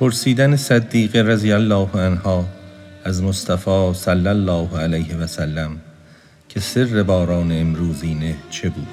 پرسیدن صدیقه رضی الله عنها از مصطفی صلی الله علیه و سلم که سر باران امروزینه چه بود؟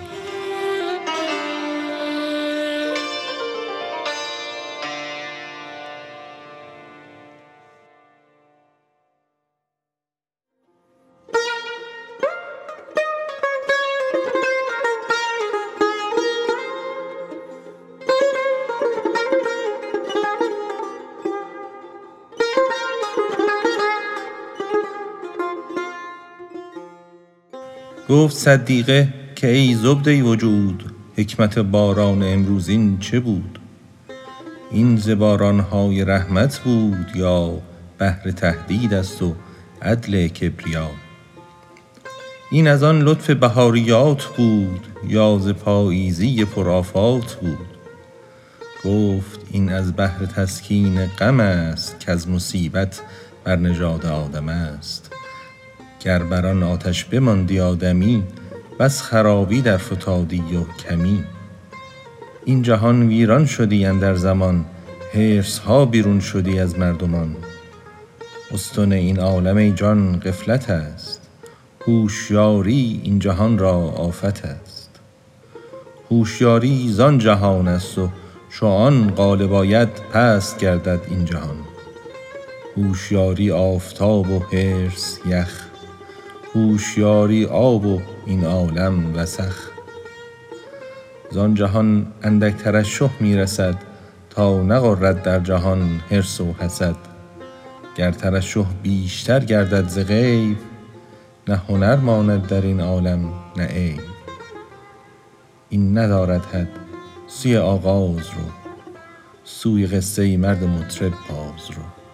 گفت صدیقه که ای زبده وجود، حکمت باران امروزین چه بود؟ این ز باران‌های رحمت بود یا بحر تهدید است و عدل کبریا؟ این از آن لطف بهاریات بود یا ز پاییزی پرآفات بود؟ گفت این از بحر تسکین غم است که از مصیبت بر نژاد آدم است. گر بران آتش بماندی آدمی، بس خرابی در فتادی و کمی. این جهان ویران شدی اندر زمان، حرص ها بیرون شدی از مردمان. استن این عالم ای جان غفلت است، هوشیاری این جهان را آفت است. هوشیاری زان جهان است و شعان غالب آید پست گردد این جهان. هوشیاری آفتاب و حرص یخ، هوشیاری آب و این عالم وسخ. زان جهان اندک ترشح میرسد، تا نغرد در جهان حرص و حسد. گر ترشح بیشتر گردد ز غیب، نه هنر ماند در این عالم نه عیب. این ندارد حد سوی آغاز رو، سوی قصه مرد مطرب باز رو.